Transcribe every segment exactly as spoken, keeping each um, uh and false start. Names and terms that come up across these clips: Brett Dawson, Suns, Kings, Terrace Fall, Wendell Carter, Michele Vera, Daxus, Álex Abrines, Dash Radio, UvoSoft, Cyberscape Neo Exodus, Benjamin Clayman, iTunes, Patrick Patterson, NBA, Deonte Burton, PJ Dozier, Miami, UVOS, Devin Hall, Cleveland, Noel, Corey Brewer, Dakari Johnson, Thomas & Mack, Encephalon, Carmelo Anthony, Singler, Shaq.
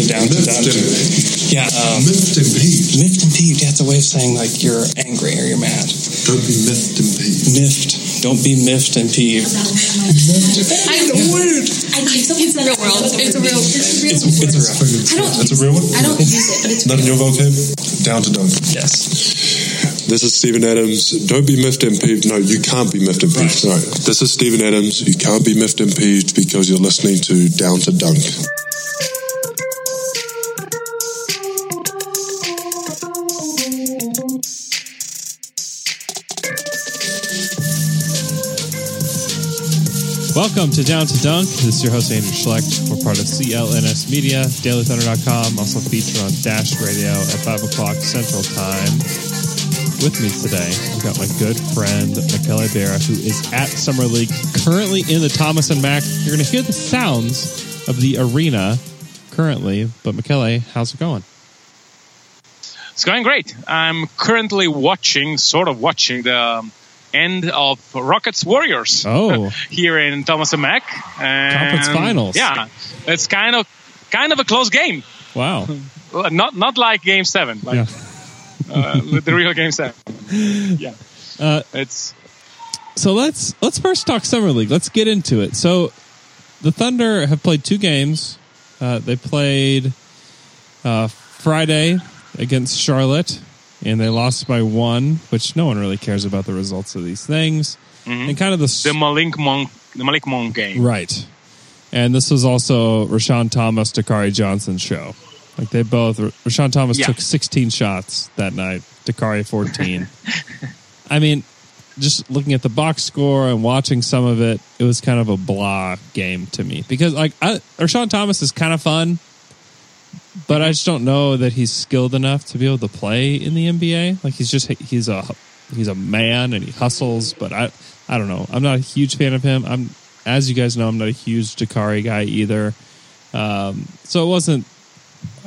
to down to dunk. Yeah. Um, miffed and peeved. Miffed and peeved. That's a way of saying like you're angry or you're mad. Don't be miffed and peeved. Miffed. Don't be miffed and peeved. That's a word. I think it's a real world. It's a real. It's a real. I don't. That's a real one. I don't use it, but it's not in your vocab. Down to dunk. Yes. This is Steven Adams. Don't be miffed and peeved. No, you can't be miffed and peeved. Sorry. This is Steven Adams. You can't be miffed and peeved because you're listening to Down to Dunk. Welcome to Down to Dunk. This is your host, Andrew Schlecht. We're part of C L N S Media, Daily Thunder dot com, also featured on Dash Radio at five o'clock Central Time. With me today, I've got my good friend, Michele Vera, who is at Summer League, currently in the Thomas and Mack. You're going to hear the sounds of the arena currently, but Michele, how's it going? It's going great. I'm currently watching, sort of watching, the end of Rockets Warriors oh. here in Thomas and Mack. And Conference Finals. Yeah, it's kind of kind of a close game. Wow. Not, not like Game seven. Like, yeah. uh, the real game set. Yeah, uh, it's so let's let's first talk Summer League. Let's get into it. So the Thunder have played two games. Uh, they played uh, Friday against Charlotte, and they lost by one, which no one really cares about the results of these things. Mm-hmm. And kind of the the Malik Monk the Malik Monk game, right? And this was also Rashawn Thomas, Dakari Johnson's show. Like they both, Rashawn Thomas yeah. took sixteen shots that night, Dakari fourteen. I mean, just looking at the box score and watching some of it, it was kind of a blah game to me. Because like I, Rashawn Thomas is kind of fun, but I just don't know that he's skilled enough to be able to play in the N B A. Like he's just, he's a he's a man and he hustles, but I, I don't know. I'm not a huge fan of him. I'm, as you guys know, I'm not a huge Dakari guy either. Um, so it wasn't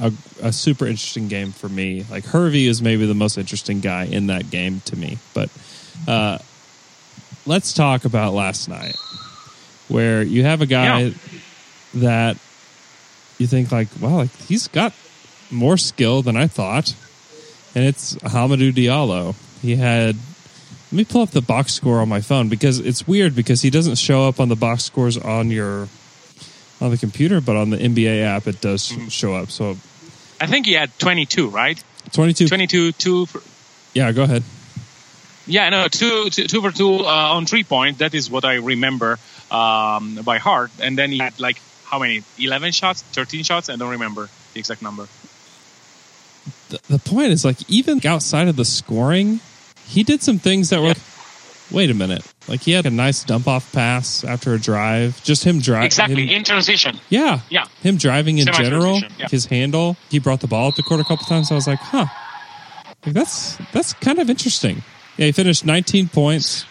A, a super interesting game for me. Like Hervey is maybe the most interesting guy in that game to me. But uh, let's talk about last night, where you have a guy yeah. that you think like, wow, like he's got more skill than I thought, and it's Hamidou Diallo. He had. Let me pull up the box score on my phone because it's weird because he doesn't show up on the box scores on your. On the computer, but on the N B A app, it does mm-hmm. show up. So, I think he had twenty-two, right? twenty-two. twenty-two, two. For... Yeah, go ahead. Yeah, no, two, two, two for two uh, on three-point. That is what I remember um, by heart. And then he had, like, how many? eleven shots? thirteen shots? I don't remember the exact number. The, the point is, like, even outside of the scoring, he did some things that were... Yeah. Wait a minute. Like, he had a nice dump-off pass after a drive. Just him driving. Exactly, him, in transition. Yeah. Yeah. Him driving in general, yeah. his handle. He brought the ball up the court a couple times. I was like, huh. Like, that's that's kind of interesting. Yeah, he finished nineteen points,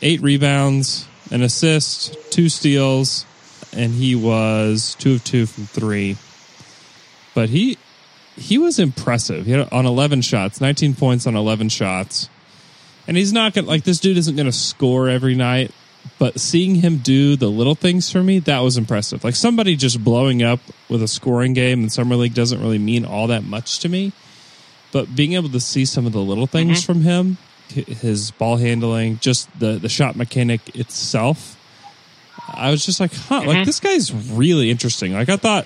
eight rebounds, an assist, two steals, and he was two of two from three. But he he was impressive. He had on eleven shots, nineteen points on eleven shots. And he's not going to, like, this dude isn't going to score every night, but seeing him do the little things for me, that was impressive. Like, somebody just blowing up with a scoring game in Summer League doesn't really mean all that much to me, but being able to see some of the little things mm-hmm. from him, his ball handling, just the, the shot mechanic itself, I was just like, huh, mm-hmm. like, this guy's really interesting. Like, I thought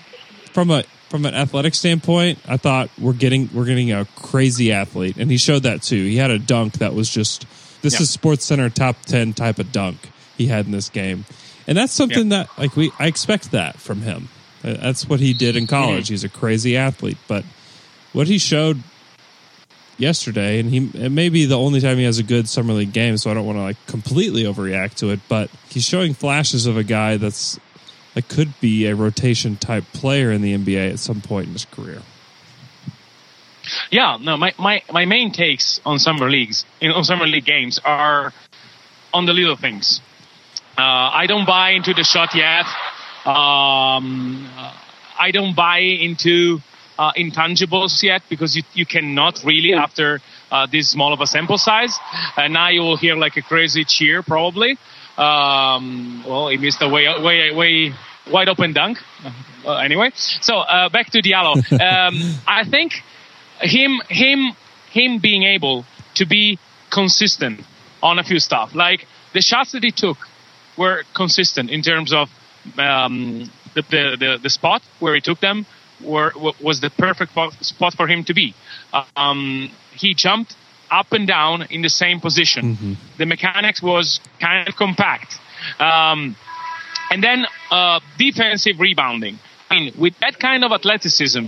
from a... From an athletic standpoint, I thought we're getting we're getting a crazy athlete, and he showed that too. He had a dunk that was just this yeah. is Sports Center top ten type of dunk he had in this game, and that's something yeah. that like we I expect that from him. That's what he did in college. Mm-hmm. He's a crazy athlete, but what he showed yesterday, and he it may be the only time he has a good Summer League game, so I don't want to like completely overreact to it, but he's showing flashes of a guy that's. It could be a rotation-type player in the N B A at some point in his career. Yeah, no, my, my, my main takes on Summer Leagues, in, on Summer League games are on the little things. Uh, I don't buy into the shot yet. Um, I don't buy into uh, intangibles yet because you, you cannot really after uh, this small of a sample size. And uh, now you will hear like a crazy cheer probably. Um, well, he missed a way, way, way wide open dunk. well, anyway. So uh, back to Diallo. Um, I think him him him being able to be consistent on a few stuff, like the shots that he took were consistent in terms of um, the, the, the the spot where he took them were was the perfect spot for him to be. Um, he jumped up and down in the same position. Mm-hmm. The mechanics was kind of compact. Um, and then uh, defensive rebounding. I mean, with that kind of athleticism,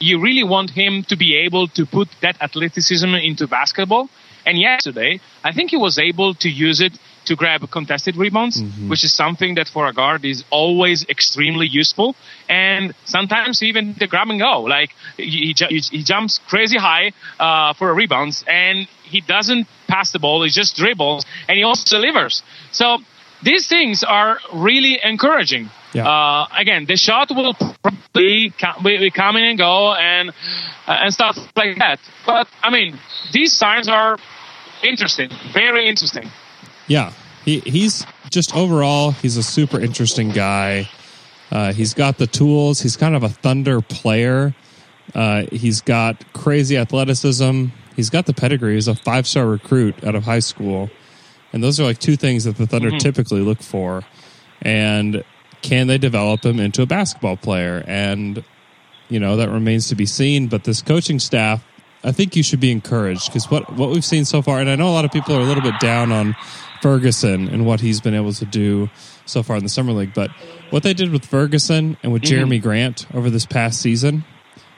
you really want him to be able to put that athleticism into basketball. And yesterday, I think he was able to use it to grab contested rebounds, mm-hmm. which is something that for a guard is always extremely useful. And sometimes even the grab and go, like he, he, he jumps crazy high uh, for a rebound, and he doesn't pass the ball. He just dribbles, and he also delivers. So these things are really encouraging. Yeah. Uh, again, the shot will probably come, will come in and go and, uh, and stuff like that. But, I mean, these signs are interesting, very interesting. Yeah, he, he's just overall, he's a super interesting guy. Uh, he's got the tools. He's kind of a Thunder player. Uh, he's got crazy athleticism. He's got the pedigree. He's a five-star recruit out of high school. And those are like two things that the Thunder mm-hmm. typically look for. And can they develop him into a basketball player? And, you know, that remains to be seen. But this coaching staff, I think you should be encouraged because what, what we've seen so far, and I know a lot of people are a little bit down on Ferguson and what he's been able to do so far in the summer league, but what they did with Ferguson and with mm-hmm. Jerami Grant over this past season,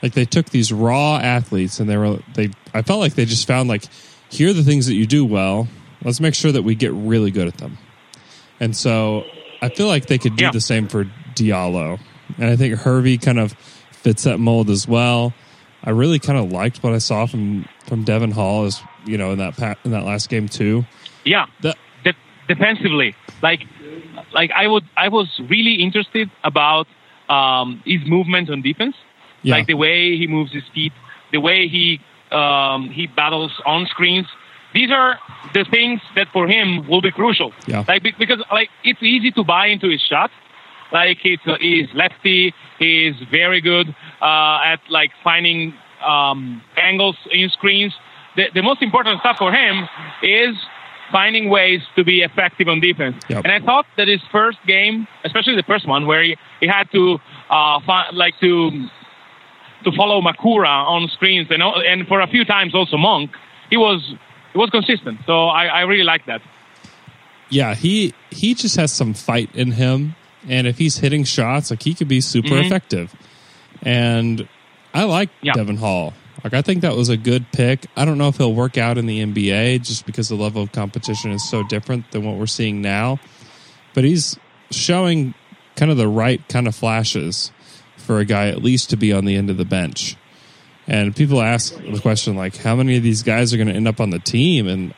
like they took these raw athletes and they were they I felt like they just found like, here are the things that you do well. Let's make sure that we get really good at them. And so I feel like they could do yeah. the same for Diallo. And I think Hervey kind of fits that mold as well. I really kind of liked what I saw from, from Devin Hall as, you know, in that pa- in that last game too. Yeah. The, defensively, like like I would I was really interested about um, his movement on defense, yeah. like the way he moves his feet, the way he um, he battles on screens. These are the things that for him will be crucial. Yeah. Like because like it's easy to buy into his shot. Like it's uh, he's lefty, he's very good uh, at like finding um, angles in screens. The, the most important stuff for him is finding ways to be effective on defense. Yep. And I thought that his first game, especially the first one, where he, he had to uh, find, like to to follow Makura on screens, and and for a few times also Monk, he was he was consistent. So I, I really like that. Yeah, he he just has some fight in him, and if he's hitting shots, like he could be super mm-hmm. effective. And I like yeah. Devin Hall. Like, I think that was a good pick. I don't know if he'll work out in the N B A just because the level of competition is so different than what we're seeing now. But he's showing kind of the right kind of flashes for a guy at least to be on the end of the bench. And people ask the question, like, how many of these guys are going to end up on the team? And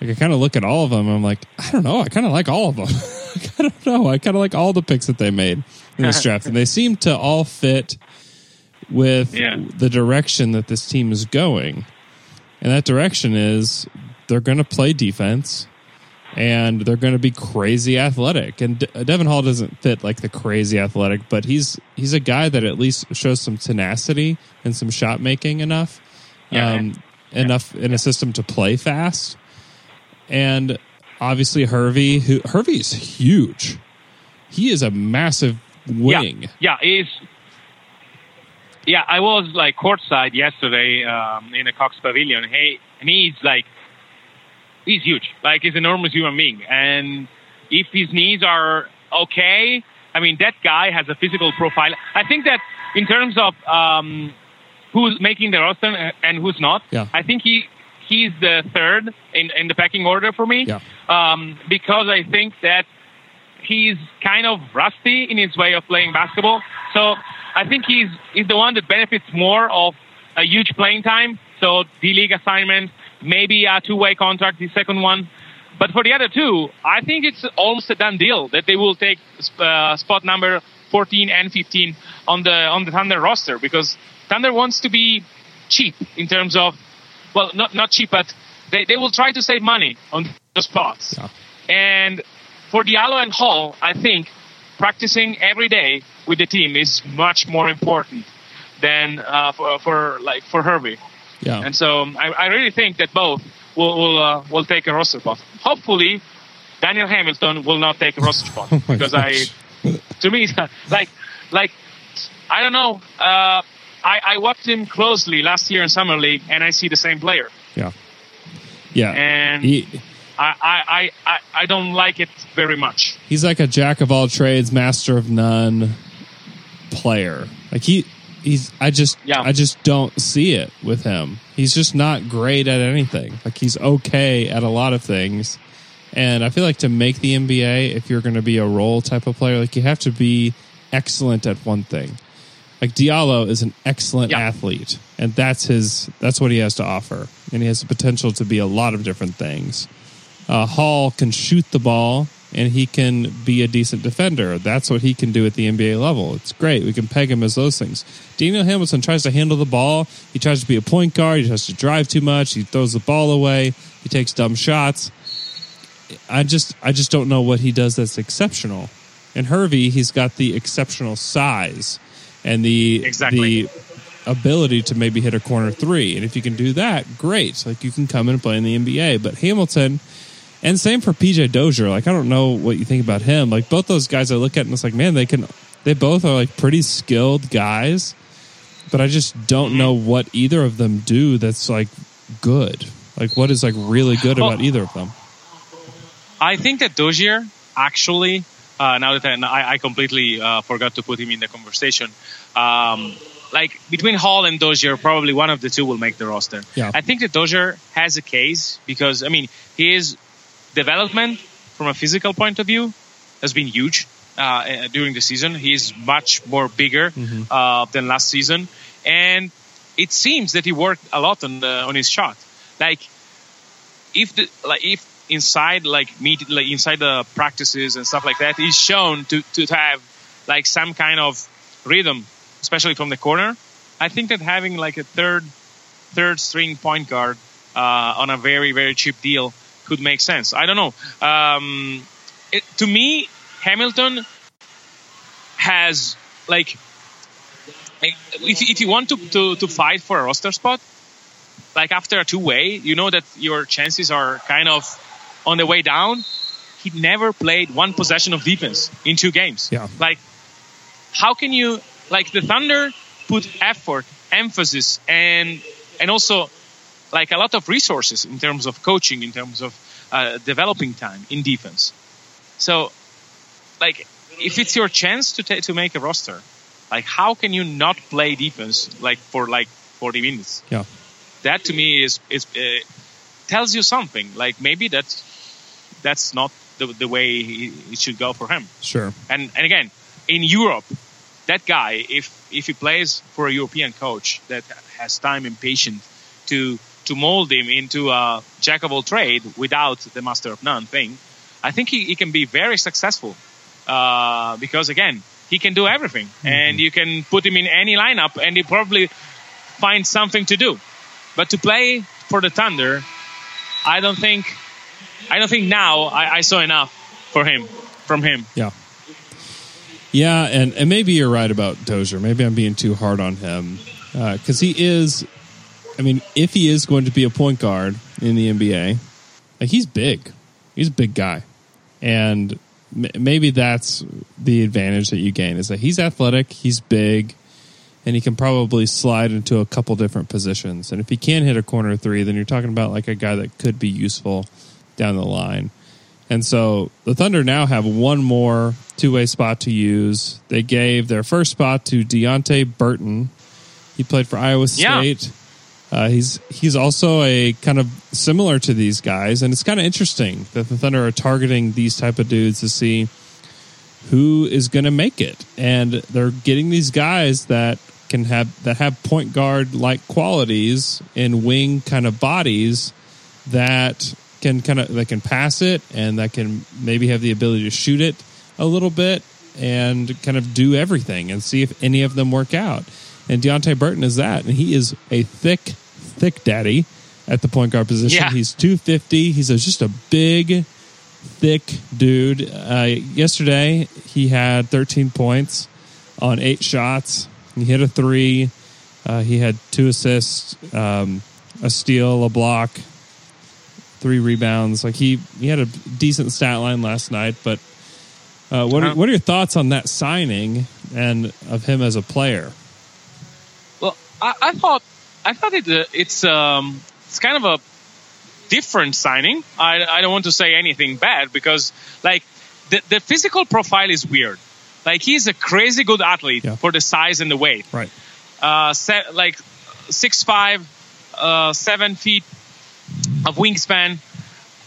like, I kind of look at all of them, and I'm like, I don't know. I kind of like all of them. like, I don't know. I kind of like all the picks that they made in this draft. And they seem to all fit with yeah. the direction that this team is going. And that direction is they're going to play defense and they're going to be crazy athletic. And De- Devin Hall doesn't fit like the crazy athletic, but he's he's a guy that at least shows some tenacity and some shot making enough, yeah. Um, yeah. enough in a system to play fast. And obviously Hervey, who Hervey is huge. He is a massive wing. Yeah, yeah he's... Yeah, I was like courtside yesterday um, in a Cox Pavilion. Hey, and he's like, he's huge. Like, he's an enormous human being. And if his knees are okay, I mean, that guy has a physical profile. I think that in terms of um, who's making the roster and who's not, yeah. I think he he's the third in, in the pecking order for me yeah. um, because I think that he's kind of rusty in his way of playing basketball. So I think he's he's the one that benefits more of a huge playing time. So D-League assignment, maybe a two-way contract, the second one. But for the other two, I think it's almost a done deal that they will take uh, spot number fourteen and fifteen on the on the Thunder roster because Thunder wants to be cheap in terms of, well, not not cheap, but they, they will try to save money on those spots. Yeah. And for Diallo and Hall, I think practicing every day with the team is much more important than uh, for, for like for Hervey. Yeah. And so I, I really think that both will will, uh, will take a roster spot. Hopefully, Daniel Hamilton will not take a roster spot oh because gosh. I, to me, like like I don't know. Uh, I I watched him closely last year in Summer League, and I see the same player. Yeah. Yeah. And. He- I, I, I, I don't like it very much. He's like a jack of all trades, master of none player. Like he, he's I just yeah. I just don't see it with him. He's just not great at anything. Like he's okay at a lot of things. And I feel like to make the N B A, if you're going to be a role type of player, like you have to be excellent at one thing. Like Diallo is an excellent yeah. athlete, and that's his that's what he has to offer. And he has the potential to be a lot of different things. Uh, Hall can shoot the ball, and he can be a decent defender. That's what he can do at the N B A level. It's great. We can peg him as those things. Daniel Hamilton tries to handle the ball. He tries to be a point guard. He tries to drive too much. He throws the ball away. He takes dumb shots. I just, I just don't know what he does that's exceptional. And Hervey, he's got the exceptional size and the exactly. the ability to maybe hit a corner three. And if you can do that, great. Like you can come and play in the N B A. But Hamilton. And same for P J Dozier. Like, I don't know what you think about him. Like, both those guys I look at and it's like, man, they can, they both are like pretty skilled guys, but I just don't know what either of them do that's like good. Like, what is like really good about well, either of them? I think that Dozier actually, uh, now that I, I completely uh, forgot to put him in the conversation, um, like between Hall and Dozier, probably one of the two will make the roster. Yeah. I think that Dozier has a case because, I mean, he is. Development from a physical point of view has been huge uh, during the season. He is much more bigger mm-hmm. uh, than last season, and it seems that he worked a lot on the, on his shot. Like if the, like if inside like meet like inside the practices and stuff like that, he's shown to, to have like some kind of rhythm, especially from the corner. I think that having like a third third string point guard uh, on a very very cheap deal. Could make sense. I don't know. Um, it, to me, Hamilton has like, if, if you want to, to, to fight for a roster spot, like after a two-way, you know that your chances are kind of on the way down. He never played one possession of defense in two games. Yeah. Like, how can you like the Thunder put effort, emphasis, and and also. Like a lot of resources in terms of coaching, in terms of uh, developing time in defense. So, like, if it's your chance to t- to make a roster, like, how can you not play defense like for like forty minutes? Yeah, that to me is is uh, tells you something. Like maybe that's that's not the the way he, it should go for him. Sure. And and again, in Europe, that guy, if if he plays for a European coach that has time and patience to to mold him into a jack-of-all-trade without the master-of-none thing, I think he, he can be very successful uh, because, again, he can do everything. Mm-hmm. And you can put him in any lineup, and he probably finds something to do. But to play for the Thunder, I don't think I don't think now I, I saw enough for him from him. Yeah. Yeah, and, and maybe you're right about Dozier. Maybe I'm being too hard on him because uh, he is... I mean, if he is going to be a point guard in the N B A, like he's big. He's a big guy. And m- maybe that's the advantage that you gain is that he's athletic, he's big, and he can probably slide into a couple different positions. And if he can hit a corner three, then you're talking about like a guy that could be useful down the line. And so the Thunder now have one more two-way spot to use. They gave their first spot to Deonte Burton. He played for Iowa State. Yeah. Uh, he's he's also a kind of similar to these guys, and it's kind of interesting that the Thunder are targeting these type of dudes to see who is going to make it, and they're getting these guys that can have that have point guard like qualities and wing kind of bodies that can kind of that can pass it and that can maybe have the ability to shoot it a little bit and kind of do everything and see if any of them work out. And Deonte Burton is that, and he is a thick, thick daddy at the point guard position. Yeah. He's two fifty. He's a, just a big, thick dude. Uh, yesterday, he had thirteen points on eight shots. He hit a three. Uh, he had two assists, um, a steal, a block, three rebounds. Like he, he had a decent stat line last night. But uh, what are, what are your thoughts on that signing and of him as a player? Well, I, I thought I thought it uh, it's um it's kind of a different signing. I I don't want to say anything bad because like the the physical profile is weird. Like he's a crazy good athlete yeah. for the size and the weight. Right. Uh, set, like six five, uh, seven feet of wingspan.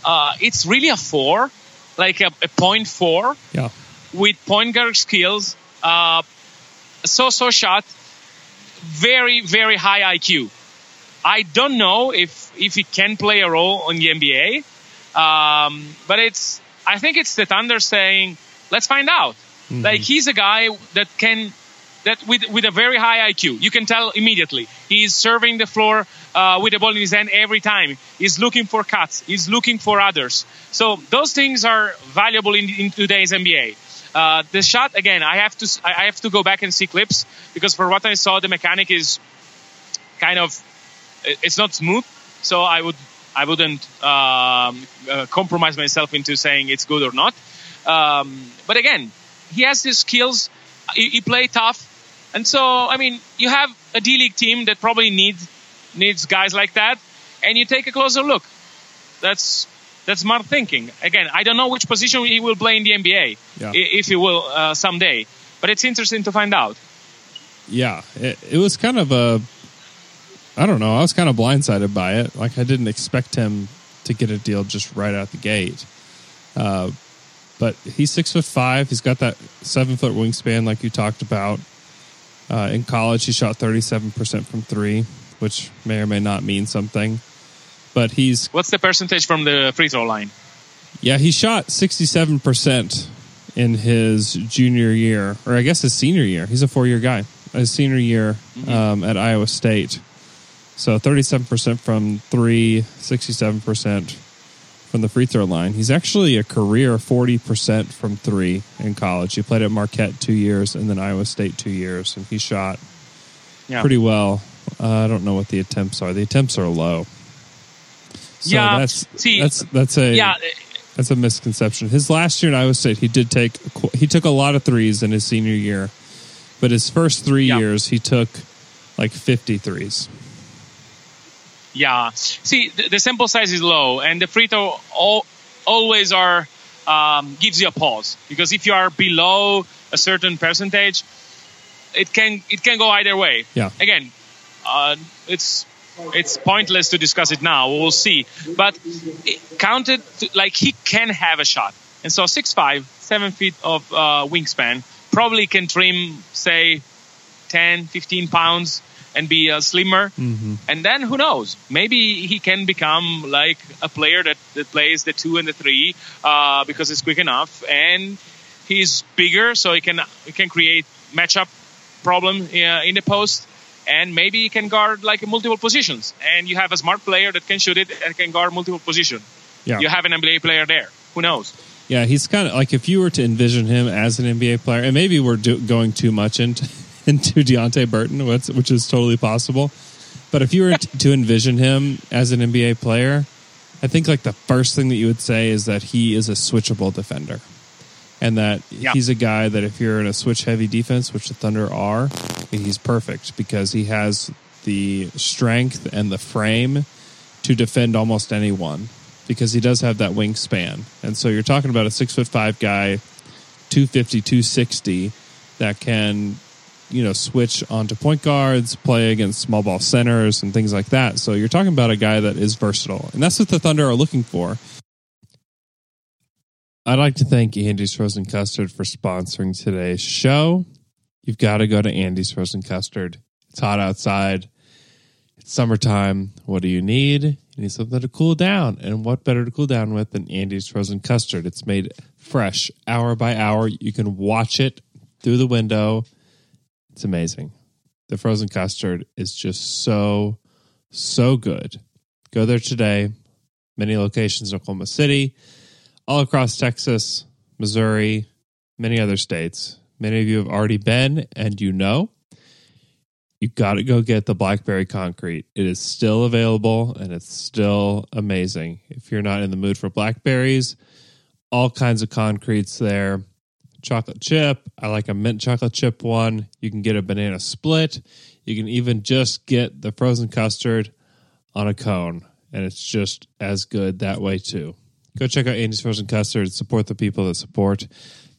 Uh, it's really a four, like a, a point four yeah. with point guard skills. Uh, so so shot, very very high I Q. I don't know if if he can play a role in the N B A, um, but it's I think it's the Thunder saying let's find out. Mm-hmm. Like he's a guy that can. That with with a very high I Q, you can tell immediately. He's serving the floor uh, with the ball in his hand every time. He's looking for cuts. He's looking for others. So those things are valuable in, in today's N B A. Uh, the shot again. I have to I have to go back and see clips because for what I saw, the mechanic is kind of it's not smooth. So I would I wouldn't um, uh, compromise myself into saying it's good or not. Um, but again, he has the skills. He, he played tough. And so, I mean, you have a D-League team that probably needs needs guys like that, and you take a closer look. That's that's smart thinking. Again, I don't know which position he will play in the N B A, yeah. if he will uh, someday. But it's interesting to find out. Yeah, it, it was kind of a... I don't know, I was kind of blindsided by it. Like, I didn't expect him to get a deal just right out the gate. Uh, but he's six foot five. He's got that seven-foot wingspan like you talked about. Uh, in college, he shot thirty-seven percent from three, which may or may not mean something. But he's... What's the percentage from the free throw line? Yeah, he shot sixty-seven percent in his junior year, or I guess his senior year. He's a four-year guy. His senior year mm-hmm. um, at Iowa State. So thirty-seven percent from three, sixty-seven percent from the free throw line. He's actually a career forty percent from three in college. He played at Marquette two years and then Iowa State two years, and he shot yeah. pretty well. Uh, I don't know what the attempts are. The attempts are low. So yeah, that's, see, that's that's a yeah. that's a misconception. His last year at Iowa State, he did take he took a lot of threes in his senior year, but his first three yeah. years he took like fifty threes. Yeah. See, the, the sample size is low, and the free throw all, always are um, gives you a pause because if you are below a certain percentage, it can it can go either way. Yeah. Again, uh, it's it's pointless to discuss it now. We'll see. But it counted to, like he can have a shot, and so six five, seven feet of uh, wingspan probably can trim say ten, fifteen pounds. And be uh, slimmer, mm-hmm. and then who knows? Maybe he can become like a player that, that plays the two and the three uh, because it's quick enough, and he's bigger, so he can he can create matchup problem uh, in the post, and maybe he can guard like multiple positions. And you have a smart player that can shoot it and can guard multiple position. Yeah. You have an N B A player there. Who knows? Yeah, he's kind of like if you were to envision him as an N B A player, and maybe we're do- going too much into. into Deonte Burton, which is totally possible. But if you were to envision him as an N B A player, I think like the first thing that you would say is that he is a switchable defender. And that yeah. he's a guy that if you're in a switch-heavy defense, which the Thunder are, he's perfect because he has the strength and the frame to defend almost anyone because he does have that wingspan. And so you're talking about a six foot five guy, two fifty, two sixty, that can... you know, switch onto point guards, play against small ball centers and things like that. So you're talking about a guy that is versatile, and that's what the Thunder are looking for. I'd like to thank Andy's Frozen Custard for sponsoring today's show. You've got to go to Andy's Frozen Custard. It's hot outside. It's summertime. What do you need? You need something to cool down. And what better to cool down with than Andy's Frozen Custard? It's made fresh hour by hour. You can watch it through the window. It's amazing. The frozen custard is just so, so good. Go there today. Many locations in Oklahoma City. all across Texas, Missouri, many other states. Many of you have already been, and you know, you got to go get the Blackberry Concrete. It is still available, and it's still amazing. If you're not in the mood for blackberries, all kinds of concretes there. Chocolate chip. I like a mint chocolate chip one. You can get a banana split. You can even just get the frozen custard on a cone, and it's just as good that way, too. Go check out Andy's Frozen Custard. Support the people that support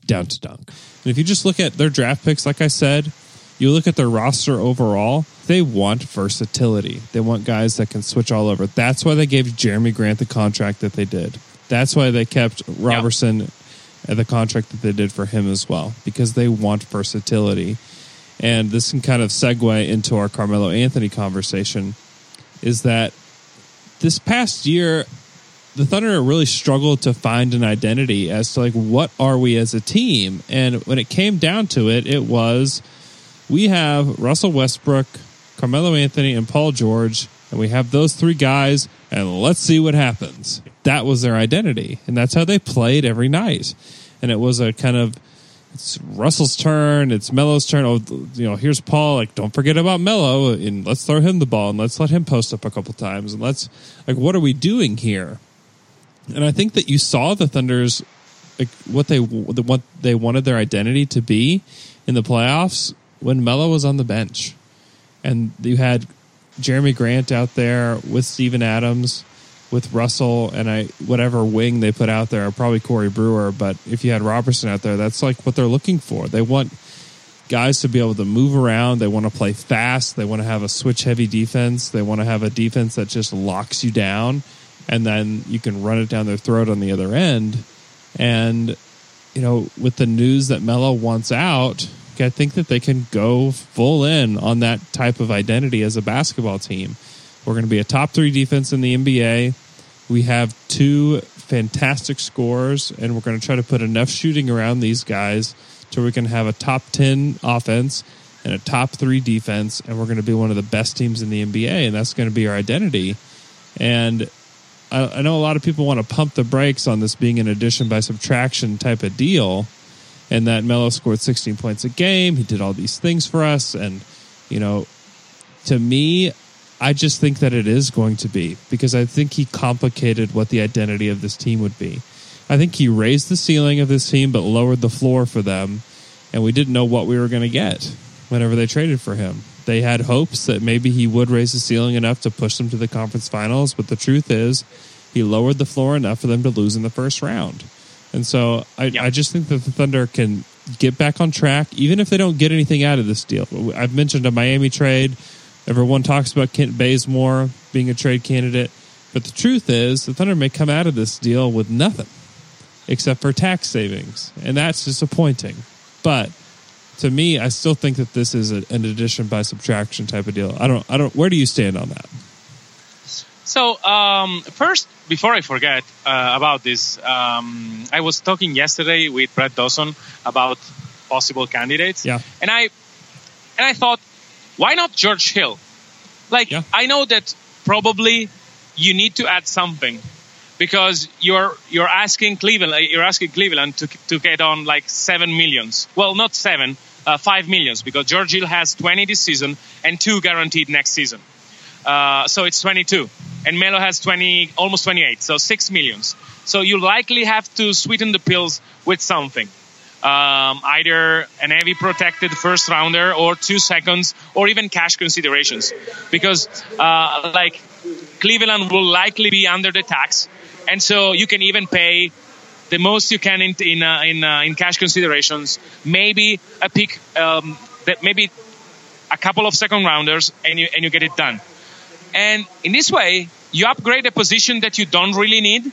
Down to Dunk. And if you just look at their draft picks, like I said, you look at their roster overall, they want versatility. They want guys that can switch all over. That's why they gave Jerami Grant the contract that they did. That's why they kept Robertson yeah. at the contract that they did for him as well, because they want versatility. And this can kind of segue into our Carmelo Anthony conversation, is that this past year, the Thunder really struggled to find an identity as to, like, what are we as a team? And when it came down to it, it was, we have Russell Westbrook, Carmelo Anthony, and Paul George, and we have those three guys, and let's see what happens. That was their identity, and that's how they played every night. And it was a kind of, it's Russell's turn, it's Melo's turn. Oh, you know, here's Paul. Like, don't forget about Melo, and let's throw him the ball, and let's let him post up a couple times, and let's, like, what are we doing here? And I think that you saw the Thunder's, like, what they what they wanted their identity to be in the playoffs when Melo was on the bench, and you had Jerami Grant out there with Steven Adams, with Russell, and I whatever wing they put out there, probably Corey Brewer. But if you had Robertson out there, that's like what they're looking for. They want guys to be able to move around. They want to play fast. They want to have a switch-heavy defense. They want to have a defense that just locks you down, and then you can run it down their throat on the other end. And, you know, with the news that Melo wants out, I think that they can go full in on that type of identity as a basketball team. We're going to be a top three defense in the N B A. We have two fantastic scorers, and we're going to try to put enough shooting around these guys so we can have a top ten offense and a top three defense, and we're going to be one of the best teams in the N B A, and that's going to be our identity. And I, I know a lot of people want to pump the brakes on this being an addition by subtraction type of deal, and that Melo scored sixteen points a game. He did all these things for us. And, you know, to me, I just think that it is going to be, because I think he complicated what the identity of this team would be. I think he raised the ceiling of this team but lowered the floor for them, and we didn't know what we were going to get whenever they traded for him. They had hopes that maybe he would raise the ceiling enough to push them to the conference finals, but the truth is he lowered the floor enough for them to lose in the first round. And so I, yeah. I just think that the Thunder can get back on track, even if they don't get anything out of this deal. I've mentioned a Miami trade. Everyone talks about Kent Bazemore being a trade candidate. But the truth is the Thunder may come out of this deal with nothing except for tax savings. And that's disappointing. But to me, I still think that this is a, an addition by subtraction type of deal. I don't, I don't, where do you stand on that? So um, first, before I forget uh, about this, um, I was talking yesterday with Brett Dawson about possible candidates, yeah. and I and I thought, why not George Hill? Like, yeah. I know that probably you need to add something, because you're you're asking Cleveland, you're asking Cleveland to to get on like seven millions. Well, not seven, uh, five millions, because George Hill has twenty this season and two guaranteed next season. Uh, so it's twenty-two, and Melo has twenty, almost twenty-eight, so six millions. So you likely have to sweeten the pills with something, um, either an heavy protected first rounder or two seconds, or even cash considerations, because uh, like Cleveland will likely be under the tax, and so you can even pay the most you can in in uh, in, uh, in cash considerations, maybe a pick, um, that maybe a couple of second rounders, and you and you get it done. And in this way, you upgrade a position that you don't really need,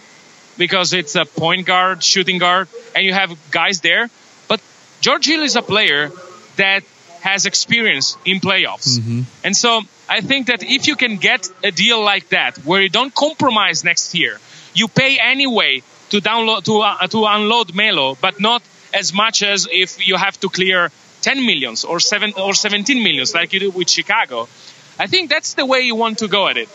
because it's a point guard, shooting guard, and you have guys there. But George Hill is a player that has experience in playoffs. Mm-hmm. And so I think that if you can get a deal like that, where you don't compromise next year, you pay anyway to download to uh, to unload Melo, but not as much as if you have to clear ten millions or seven or seventeen millions like you do with Chicago. I think that's the way you want to go at it,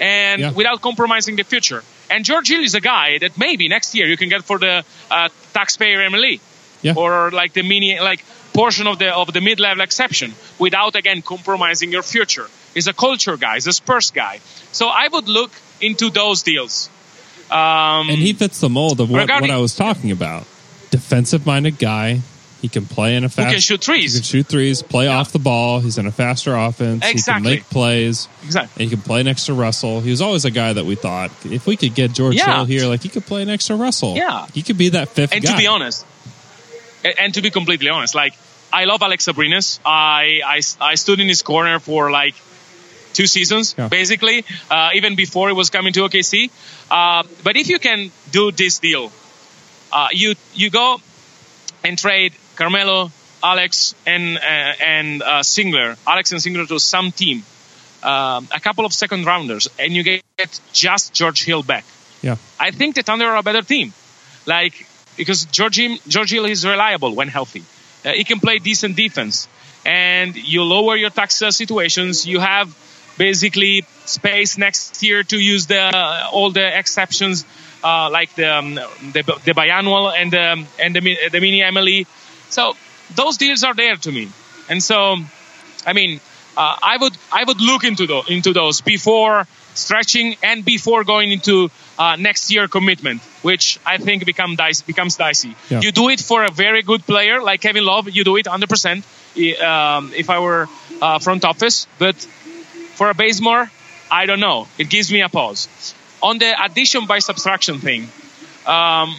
and yeah. without compromising the future. And George Hill is a guy that maybe next year you can get for the uh, taxpayer M L E, yeah. or like the mini like portion of the of the mid-level exception, without again compromising your future. He's a culture guy, he's a Spurs guy. So I would look into those deals. Um, and he fits the mold of what, what I was talking about. Defensive-minded guy. He can play in a fast... He can shoot threes. He can shoot threes, play yeah. off the ball. He's in a faster offense. Exactly. He can make plays. Exactly. And he can play next to Russell. He was always a guy that we thought, if we could get George yeah. Hill here, like he could play next to Russell. Yeah. He could be that fifth and guy. And to be honest, and to be completely honest, like, I love Álex Abrines. I, I, I stood in his corner for, like, two seasons, yeah. basically, uh, even before it was coming to O K C. Uh, but if you can do this deal, uh, you you go and trade Carmelo, Álex, and uh, and uh, Singler, Álex and Singler to some team, um, a couple of second rounders, and you get just George Hill back. Yeah, I think the Thunder are a better team, like because George George Hill is reliable when healthy. Uh, he can play decent defense, and you lower your tax situations. You have basically space next year to use the uh, all the exceptions, uh, like the, um, the the biannual and the and the, the mini M L E. So those deals are there to me, and so, I mean, uh, I would I would look into those into those before stretching and before going into uh, next year commitment, which I think become dice, becomes dicey. Yeah. You do it for a very good player like Kevin Love, you do it one hundred percent. Um, if I were uh, front office, but for a Bazemore, I don't know. It gives me a pause. On the addition by subtraction thing, um,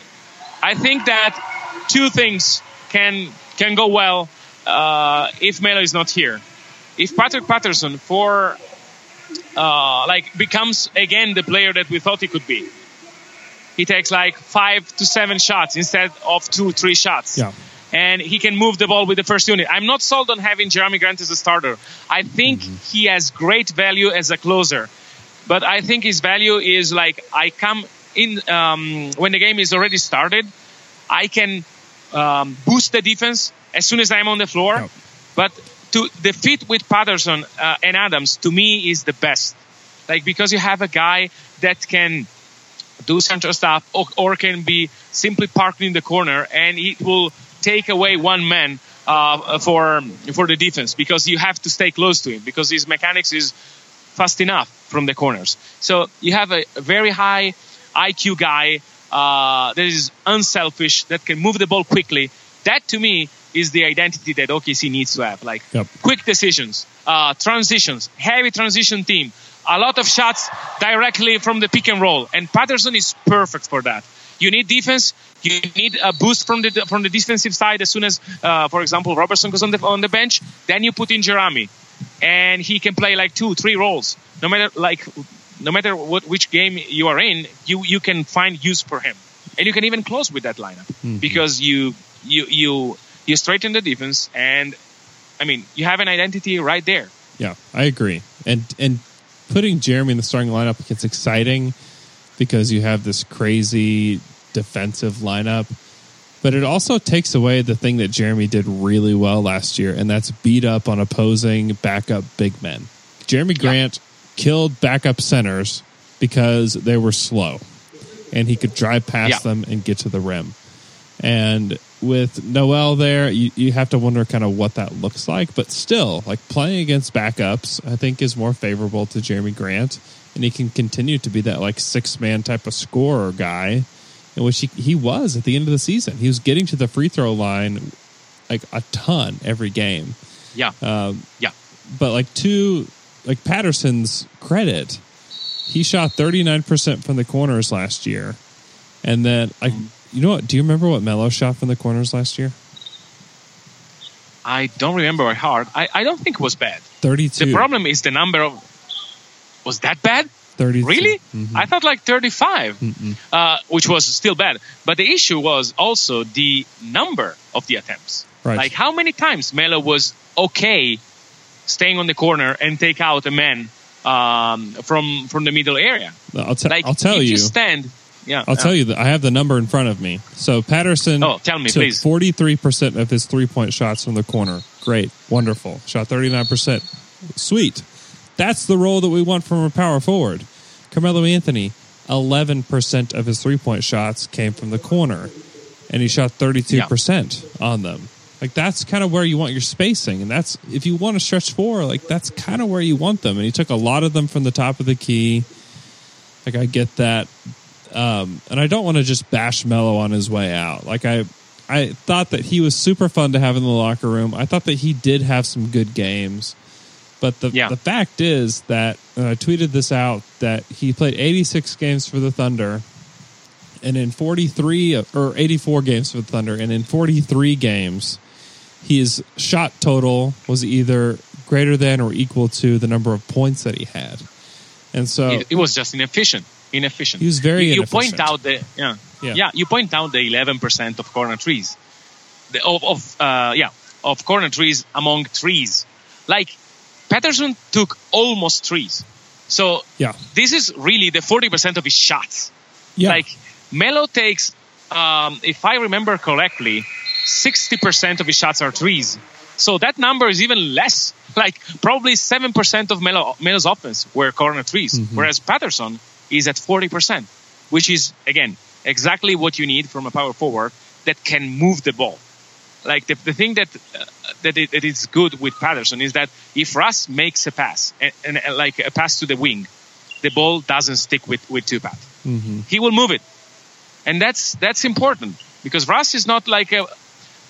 I think that two things can can go well uh, if Melo is not here. If Patrick Patterson for uh, like becomes again the player that we thought he could be, he takes like five to seven shots instead of two, three shots, yeah. and he can move the ball with the first unit. I'm not sold on having Jerami Grant as a starter. I think mm-hmm. he has great value as a closer, but I think his value is like I come in um, when the game is already started. I can. Um, boost the defense as soon as I'm on the floor. Nope. But to the fit with Patterson uh, and Adams, to me, is the best. Like, because you have a guy that can do central stuff or, or can be simply parked in the corner, and it will take away one man uh, for for the defense because you have to stay close to him because his mechanics is fast enough from the corners. So you have a very high I Q guy Uh, that is unselfish, that can move the ball quickly. That, to me, is the identity that O K C needs to have. Like, yep. quick decisions, uh, transitions, heavy transition team, a lot of shots directly from the pick and roll. And Patterson is perfect for that. You need defense. You need a boost from the from the defensive side as soon as, uh, for example, Robertson goes on the on the bench. Then you put in Jerami, and he can play like two, three roles, no matter like. No matter what which game you are in, you, you can find use for him, and you can even close with that lineup mm-hmm. because you you you you straighten the defense, and I mean you have an identity right there. Yeah, I agree. And and putting Jerami in the starting lineup gets exciting because you have this crazy defensive lineup, but it also takes away the thing that Jerami did really well last year, and that's beat up on opposing backup big men. Jerami Grant. Yeah. Killed backup centers because they were slow, and he could drive past yeah. them and get to the rim. And with Noel there, you, you have to wonder kind of what that looks like. But still, like playing against backups, I think is more favorable to Jerami Grant, and he can continue to be that like six man type of scorer guy, in which he, he was at the end of the season. He was getting to the free throw line like a ton every game. Yeah, um, yeah. But like two. Like Patterson's credit, he shot thirty-nine percent from the corners last year. And then, like, you know what? Do you remember what Melo shot from the corners last year? I don't remember hard. I, I don't think it was bad. thirty-two. The problem is the number of... Was that bad? thirty-two. Really? Mm-hmm. I thought like thirty-five, uh, which was still bad. But the issue was also the number of the attempts. Right. Like, how many times Melo was okay staying on the corner and take out a man um, from from the middle area. I'll, t- like, I'll tell if you. you stand, yeah, I'll uh, tell you that I have the number in front of me. So Patterson oh, tell me, took please. forty-three percent of his three-point shots from the corner. Great, wonderful. Shot thirty-nine percent. Sweet. That's the role that we want from a power forward. Carmelo Anthony, eleven percent of his three-point shots came from the corner, and he shot thirty-two percent yeah. on them. Like, that's kind of where you want your spacing, and that's, if you want to stretch four, like, that's kind of where you want them. And he took a lot of them from the top of the key. Like, I get that. Um, and I don't want to just bash Melo on his way out. Like, I I thought that he was super fun to have in the locker room. I thought that he did have some good games. But the, yeah. the fact is that, and I tweeted this out, that he played eighty-six games for the Thunder, and in forty-three or eighty-four games for the Thunder, and in forty-three games, his shot total was either greater than or equal to the number of points that he had. And so it, it was just inefficient. Inefficient. He was very you, inefficient. You point out the yeah, yeah yeah you point out the eleven percent of corner trees, the of, of uh, yeah of corner trees among trees, like. Patterson took almost threes. So yeah. this is really the forty percent of his shots. Yeah. Like, Melo takes, um, if I remember correctly, sixty percent of his shots are threes. So that number is even less. Like, probably seven percent of Melo, Melo's offense were corner threes, mm-hmm. whereas Patterson is at forty percent, which is, again, exactly what you need from a power forward that can move the ball. Like, the, the thing that uh, that it, it is good with Patterson is that if Russ makes a pass, and, and, and like a pass to the wing, the ball doesn't stick with, with Tupac. Mm-hmm. He will move it. And that's that's important because Russ is not like a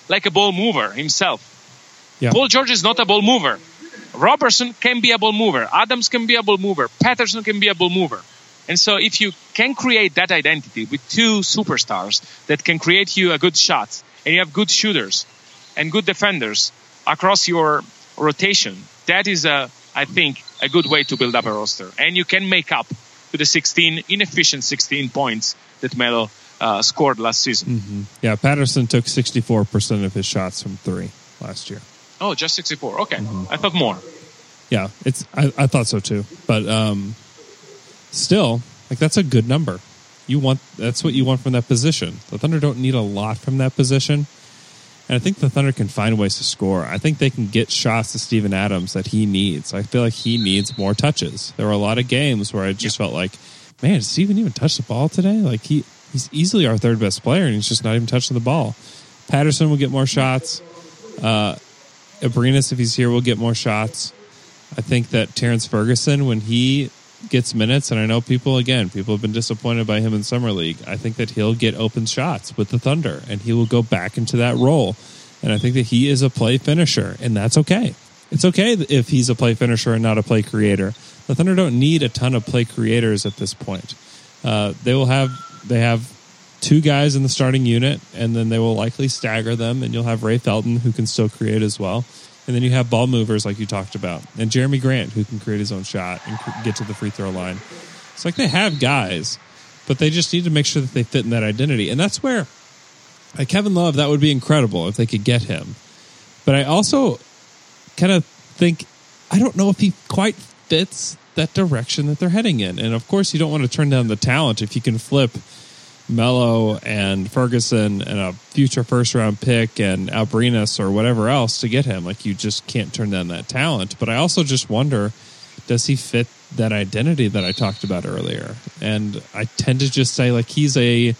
like a ball mover himself. Yeah. Paul George is not a ball mover. Robertson can be a ball mover. Adams can be a ball mover. Patterson can be a ball mover. And so if you can create that identity with two superstars that can create you a good shot, and you have good shooters and good defenders across your rotation, that is, a, I think, a good way to build up a roster. And you can make up to the sixteen, inefficient sixteen points that Melo uh, scored last season. Mm-hmm. Yeah, Patterson took sixty-four percent of his shots from three last year. Oh, just sixty-four. Okay. Mm-hmm. I thought more. Yeah, it's. I, I thought so too. But um, still, like, that's a good number. You want that's what you want from that position. The Thunder don't need a lot from that position, and I think the Thunder can find ways to score. I think they can get shots to Steven Adams that he needs. I feel like he needs more touches. There were a lot of games where I just felt like, man, did Steven even touch the ball today? Like he, he's easily our third best player, and he's just not even touching the ball. Patterson will get more shots. Uh, Abrines, if he's here, will get more shots. I think that Terrence Ferguson, when he gets minutes, and I know people again people have been disappointed by him in Summer League, I think that he'll get open shots with the Thunder, and he will go back into that role. And I think that he is a play finisher, and that's okay. It's okay if he's a play finisher and not a play creator. The Thunder don't need a ton of play creators at this point. Uh, they will have they have two guys in the starting unit, and then they will likely stagger them, and you'll have Ray Felton, who can still create as well. And then you have ball movers like you talked about, and Jerami Grant, who can create his own shot and get to the free throw line. It's like they have guys, but they just need to make sure that they fit in that identity. And that's where, like, Kevin Love, that would be incredible if they could get him. But I also kind of think, I don't know if he quite fits that direction that they're heading in. And of course, you don't want to turn down the talent if you can flip Melo and Ferguson and a future first round pick and Abrines or whatever else to get him. Like, you just can't turn down that talent. But I also just wonder, does he fit that identity that I talked about earlier? And I tend to just say, like, he's a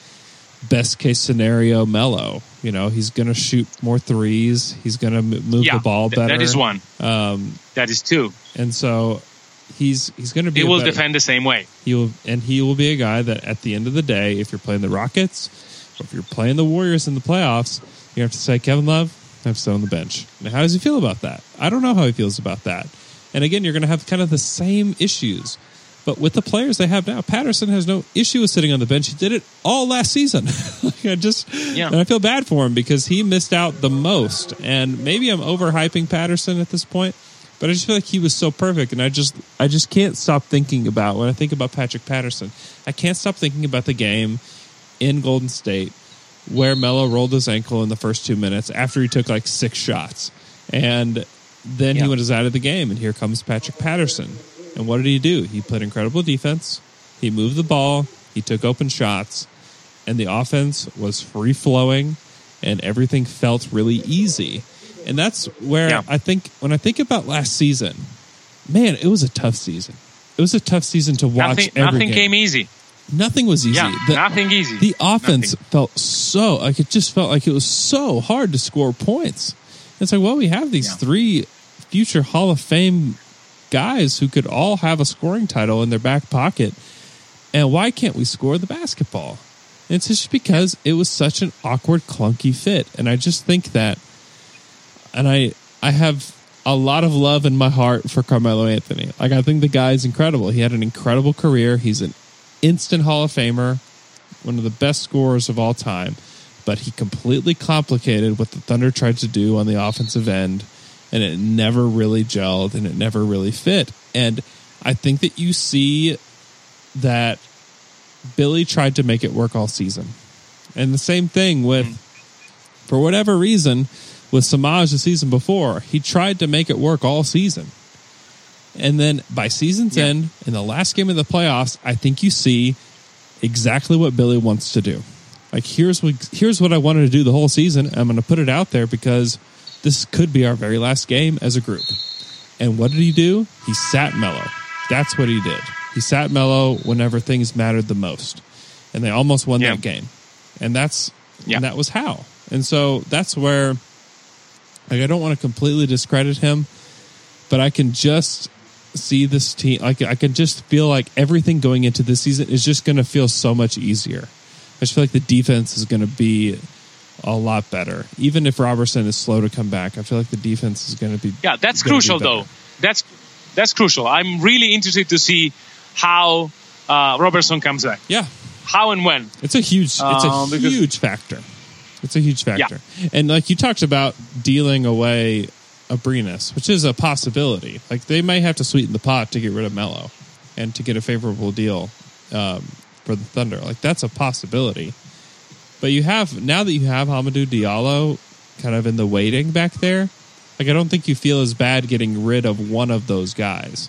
best case scenario Melo. You know, he's going to shoot more threes. He's going to move yeah, the ball better. That is one. Um, that is two. And so He's he's going to be. He will better, defend the same way. He will, and he will be a guy that at the end of the day, if you're playing the Rockets, or if you're playing the Warriors in the playoffs, you have to say, Kevin Love, I'm still on the bench. And how does he feel about that? I don't know how he feels about that. And again, you're going to have kind of the same issues, but with the players they have now, Patterson has no issue with sitting on the bench. He did it all last season. like I just yeah. And I feel bad for him because he missed out the most. And maybe I'm overhyping Patterson at this point. But I just feel like he was so perfect, and I just I just can't stop thinking about, when I think about Patrick Patterson, I can't stop thinking about the game in Golden State where Melo rolled his ankle in the first two minutes after he took like six shots. And then yeah. he was out of the game, and here comes Patrick Patterson. And what did he do? He played incredible defense. He moved the ball. He took open shots. And the offense was free-flowing, and everything felt really easy. And that's where yeah. I think, when I think about last season, man, it was a tough season. It was a tough season to watch. Nothing, every nothing game. came easy. Nothing was easy. Yeah, the, nothing easy. The offense nothing. felt so, like it just felt like it was so hard to score points. It's like, well, we have these yeah. three future Hall of Fame guys who could all have a scoring title in their back pocket. And why can't we score the basketball? And it's just because it was such an awkward, clunky fit. And I just think that, and I, I have a lot of love in my heart for Carmelo Anthony. Like, I think the guy's incredible. He had an incredible career. He's an instant Hall of Famer, one of the best scorers of all time, but he completely complicated what the Thunder tried to do on the offensive end, and it never really gelled, and it never really fit. And I think that you see that Billy tried to make it work all season. And the same thing with, for whatever reason, with Samaj the season before, he tried to make it work all season. And then by season's yeah. end, in the last game of the playoffs, I think you see exactly what Billy wants to do. Like, here's what, here's what I wanted to do the whole season. I'm going to put it out there because this could be our very last game as a group. And what did he do? He sat Melo. That's what he did. He sat Melo whenever things mattered the most. And they almost won yeah. that game. And that's yeah. and that was how. And so that's where, like, I don't want to completely discredit him, but I can just see this team, like, I can just feel like everything going into this season is just going to feel so much easier. I just feel like the defense is going to be a lot better, even if Robertson is slow to come back. I feel like the defense is going to be yeah that's crucial though that's that's crucial. I'm really interested to see how uh Robertson comes back, yeah how and when. It's a huge it's a uh, huge factor it's a huge factor yeah. And like you talked about, dealing away Abrines, which is a possibility. Like, they may have to sweeten the pot to get rid of Melo and to get a favorable deal um, for the Thunder. Like, that's a possibility. But you have, now that you have Hamidou Diallo kind of in the waiting back there, like, I don't think you feel as bad getting rid of one of those guys,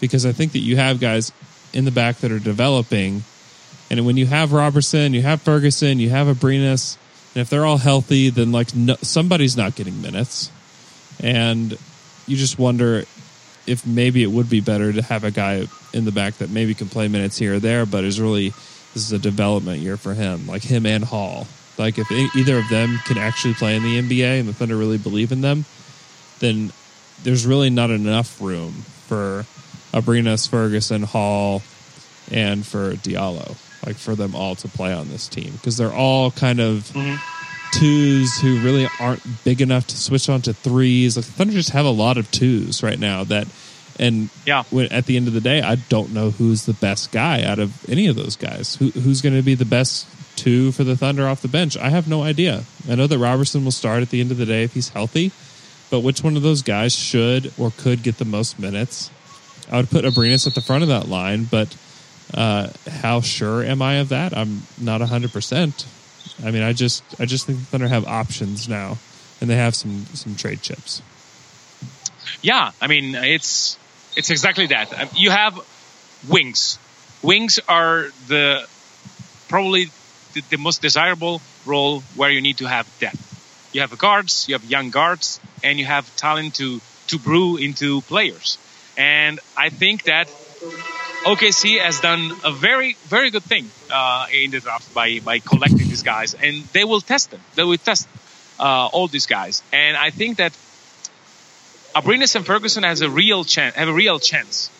because I think that you have guys in the back that are developing. And when you have Robertson, you have Ferguson, you have Abrines, and if they're all healthy, then like no, somebody's not getting minutes. And you just wonder if maybe it would be better to have a guy in the back that maybe can play minutes here or there, but is really, this is a development year for him, like him and Hall. Like, if either of them can actually play in the N B A and the Thunder really believe in them, then there's really not enough room for Abrines, Ferguson, Hall, and for Diallo, like for them all to play on this team, because they're all kind of... Mm-hmm. twos who really aren't big enough to switch on to threes. Like, the Thunder just have a lot of twos right now that, and yeah. when, at the end of the day, I don't know who's the best guy out of any of those guys. Who, who's going to be the best two for the Thunder off the bench? I have no idea. I know that Robertson will start at the end of the day if he's healthy, but which one of those guys should or could get the most minutes? I would put Abrines at the front of that line, but uh, how sure am I of that? I'm not one hundred percent. I mean, I just I just think the Thunder have options now, and they have some, some trade chips. Yeah, I mean, it's it's exactly that. You have wings. Wings are the probably the, the most desirable role where you need to have depth. You have guards, you have young guards, and you have talent to, to brew into players. And I think that O K C has done a very, very good thing uh, in the draft by, by collecting these guys, and they will test them. They will test uh, all these guys, and I think that Abrines and Ferguson has a real chance, have a real chance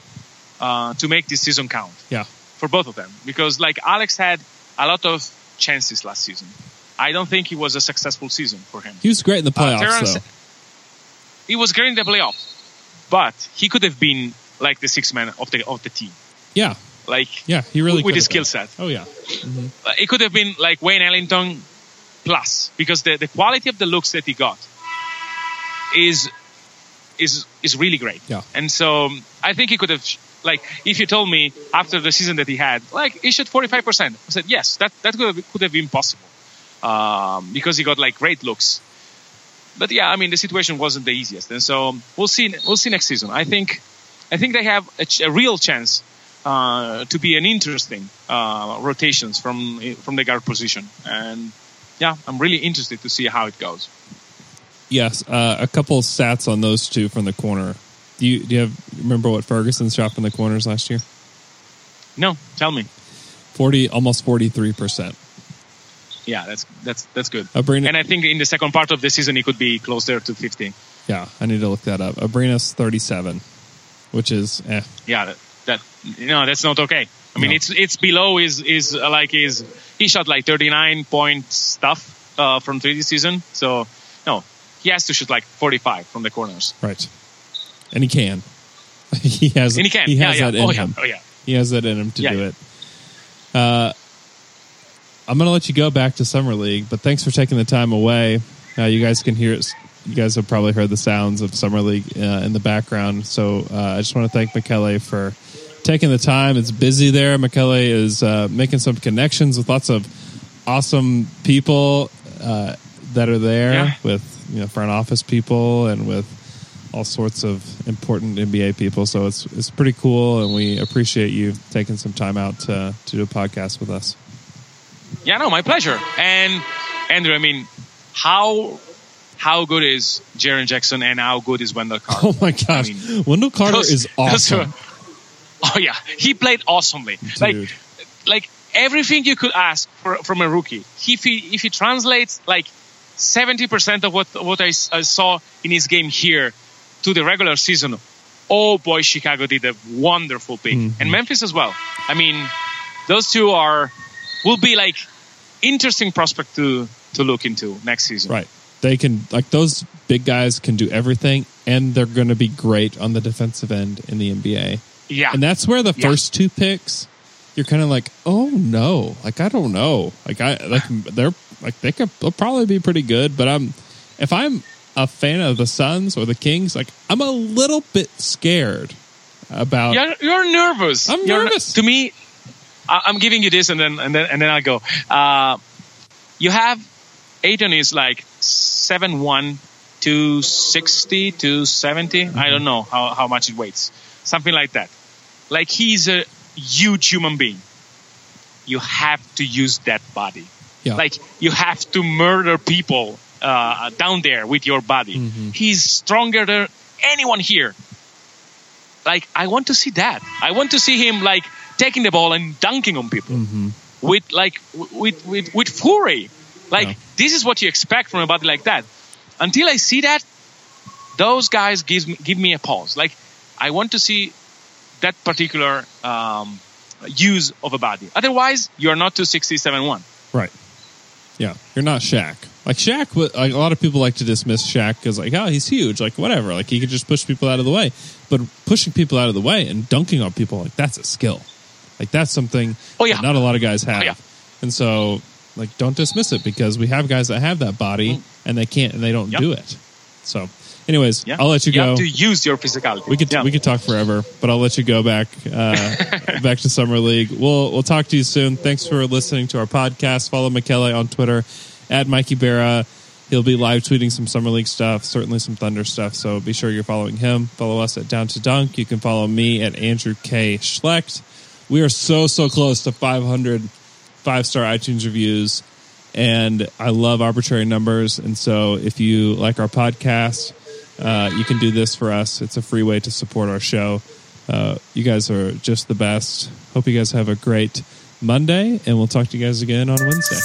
uh, to make this season count. Yeah, for both of them, because like Álex had a lot of chances last season. I don't think it was a successful season for him. He was great in the playoffs. Uh, Terrence, though. He was great in the playoffs, but he could have been like the sixth man of the of the team. Yeah, like yeah, he really with his skill set. Oh yeah, mm-hmm. It could have been like Wayne Ellington plus, because the, the quality of the looks that he got is is is really great. Yeah, and so I think he could have, like, if you told me after the season that he had, like, he shot forty five percent. I said yes, that that could have, could have been possible um, because he got like great looks. But yeah, I mean, the situation wasn't the easiest, and so we'll see we'll see next season. I think I think they have a, ch- a real chance. Uh, to be an interesting uh, rotations from from the guard position, and yeah, I'm really interested to see how it goes. Yes, uh, a couple stats on those two from the corner. Do you do you have, remember what Ferguson shot from the corners last year? No, tell me. forty, almost forty-three percent. Yeah, that's that's that's good. Abrines, and I think in the second part of the season, he could be closer to fifty. Yeah, I need to look that up. Abrines thirty-seven, which is eh. Yeah, that, that no, that's not okay. I mean, no. it's it's below his is like his he shot like thirty-nine point stuff uh, from three D season. So no, he has to shoot like forty-five from the corners. Right, and he can. he has. And he can. He has yeah, that yeah. in oh, him. Yeah. Oh yeah. He has that in him to yeah, do yeah. it. Uh. I'm going to let you go back to Summer League, but thanks for taking the time away. Uh, you guys can hear it. You guys have probably heard the sounds of Summer League uh, in the background. So uh, I just want to thank Michele for taking the time. It's busy there. Michele is uh, making some connections with lots of awesome people uh, that are there yeah. with you know front office people and with all sorts of important N B A people. So it's it's pretty cool, and we appreciate you taking some time out to, to do a podcast with us. Yeah, no, my pleasure. And Andrew, I mean, how how good is Jaren Jackson and how good is Wendell Carter? Oh my gosh, I mean, Wendell Carter those, is awesome. Are, oh yeah, he played awesomely. Dude. Like, like everything you could ask for, from a rookie. If he if he translates like seventy percent of what what I, I saw in his game here to the regular season, oh boy, Chicago did a wonderful pick, mm-hmm. and Memphis as well. I mean, those two are. Will be like interesting prospect to, to look into next season. Right. They can like those big guys can do everything and they're going to be great on the defensive end in the N B A. Yeah. And that's where the yeah. first two picks you're kind of like, "Oh no. Like I don't know. Like I like they're like they could they'll probably be pretty good, but I'm if I'm a fan of the Suns or the Kings, like I'm a little bit scared about You're, you're nervous. I'm you're nervous. N- to me I'm giving you this, and then and then and then I go. Uh, you have Ayton is like seven one, two sixty to seventy. Mm-hmm. I don't know how, how much it weighs, something like that. Like he's a huge human being. You have to use that body. Yeah. Like you have to murder people uh, down there with your body. Mm-hmm. He's stronger than anyone here. Like I want to see that. I want to see him like. Taking the ball and dunking on people mm-hmm. with like with with, with fury, like yeah. this is what you expect from a body like that. Until I see that, those guys give me, give me a pause. Like I want to see that particular um, use of a body. Otherwise, you are not two sixty-seven one. Right. Yeah, you're not Shaq. Like Shaq, like a lot of people like to dismiss Shaq because like, oh, he's huge. Like whatever. Like he could just push people out of the way. But pushing people out of the way and dunking on people, like that's a skill. Like that's something oh, yeah. that not a lot of guys have. Oh, yeah. And so like don't dismiss it because we have guys that have that body and they can't and they don't yep. do it. So anyways, yeah. I'll let you, you go. You have to use your physicality. We could yeah. we could talk forever, but I'll let you go back uh, back to Summer League. We'll we'll talk to you soon. Thanks for listening to our podcast. Follow Michele on Twitter at Mikey Vera. He'll be live tweeting some Summer League stuff, certainly some Thunder stuff. So be sure you're following him. Follow us at Down to Dunk. You can follow me at Andrew K. Schlecht. We are so, so close to five hundred five-star iTunes reviews, and I love arbitrary numbers. And so if you like our podcast, uh, you can do this for us. It's a free way to support our show. Uh, you guys are just the best. Hope you guys have a great Monday, and we'll talk to you guys again on Wednesday.